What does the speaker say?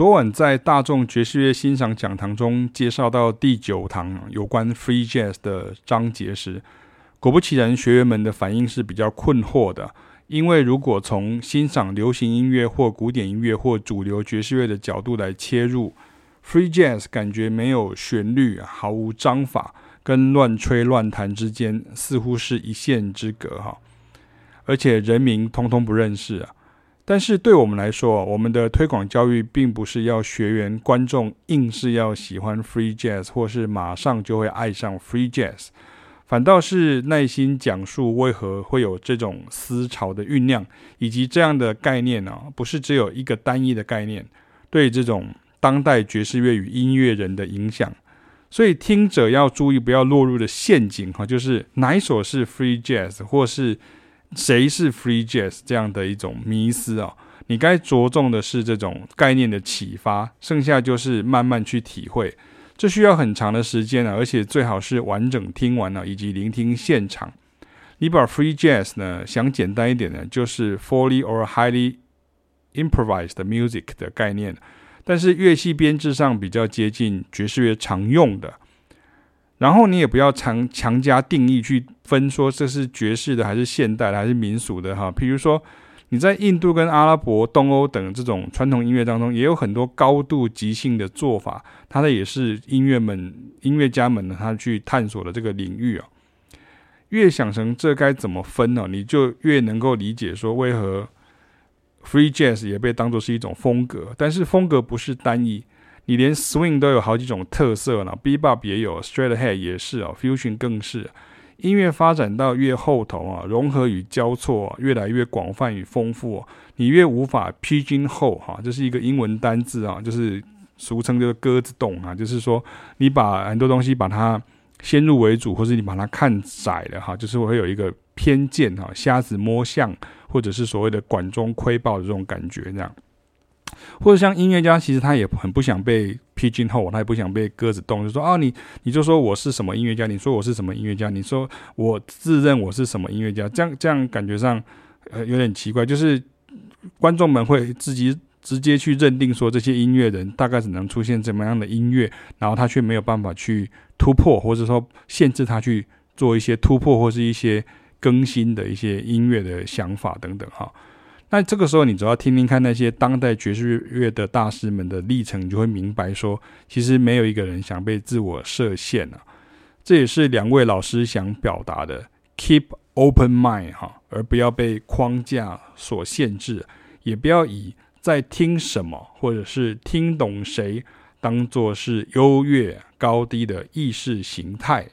昨晚在大众爵士乐欣赏讲堂中介绍到第9堂有关 Free Jazz 的章节时，果不其然学员们的反应是比较困惑的，因为如果从欣赏流行音乐或古典音乐或主流爵士乐的角度来切入， Free Jazz 感觉没有旋律，毫无章法，跟乱吹乱弹之间似乎是一线之隔，而且人名通通不认识。但是对我们来说，我们的推广教育并不是要学员观众硬是要喜欢 Free Jazz 或是马上就会爱上 Free Jazz， 反倒是耐心讲述为何会有这种思潮的酝酿，以及这样的概念不是只有一个单一的概念，对这种当代爵士乐与音乐人的影响。所以听者要注意不要落入的陷阱，就是哪一首是 Free Jazz 或是谁是 Free Jazz 这样的一种迷思。你该着重的是这种概念的启发，剩下就是慢慢去体会，这需要很长的时间，而且最好是完整听完，以及聆听现场。你把 Free Jazz 呢想简单一点呢，就是 Fully or Highly Improvised Music 的概念，但是乐器编制上比较接近爵士乐常用的。然后你也不要强加定义去分说这是爵士的还是现代的还是民俗的。比如说你在印度跟阿拉伯、东欧等这种传统音乐当中，也有很多高度即兴的做法，它也是音乐家们他去探索的这个领域。越想成这该怎么分，你就越能够理解说为何Free Jazz 也被当作是一种风格，但是风格不是单一，你连 Swing 都有好几种特色，Bebop 也有， Straight Ahead 也是，Fusion 更是。音乐发展到越后头，融合与交错，越来越广泛与丰富，你越无法 pigeon hole，这是一个英文单字，就是俗称就是鸽子洞，就是说你把很多东西把它先入为主，或是你把它看窄了，就是会有一个偏见，瞎子摸象，或者是所谓的管中窥豹的这种感觉，这样。或者像音乐家，其实他也很不想被 pigeon hole， 他也不想被鸽子洞，就说你就说我是什么音乐家，你说我是什么音乐家，你说我自认我是什么音乐家，这样感觉上有点奇怪，就是观众们会自己直接去认定说这些音乐人大概只能出现怎么样的音乐，然后他却没有办法去突破，或者说限制他去做一些突破或是一些更新的一些音乐的想法等等。那这个时候你只要听听看那些当代爵士乐的大师们的历程，你就会明白说其实没有一个人想被自我设限。这也是两位老师想表达的 keep open mind，而不要被框架所限制，也不要以在听什么或者是听懂谁当作是优越高低的意识形态。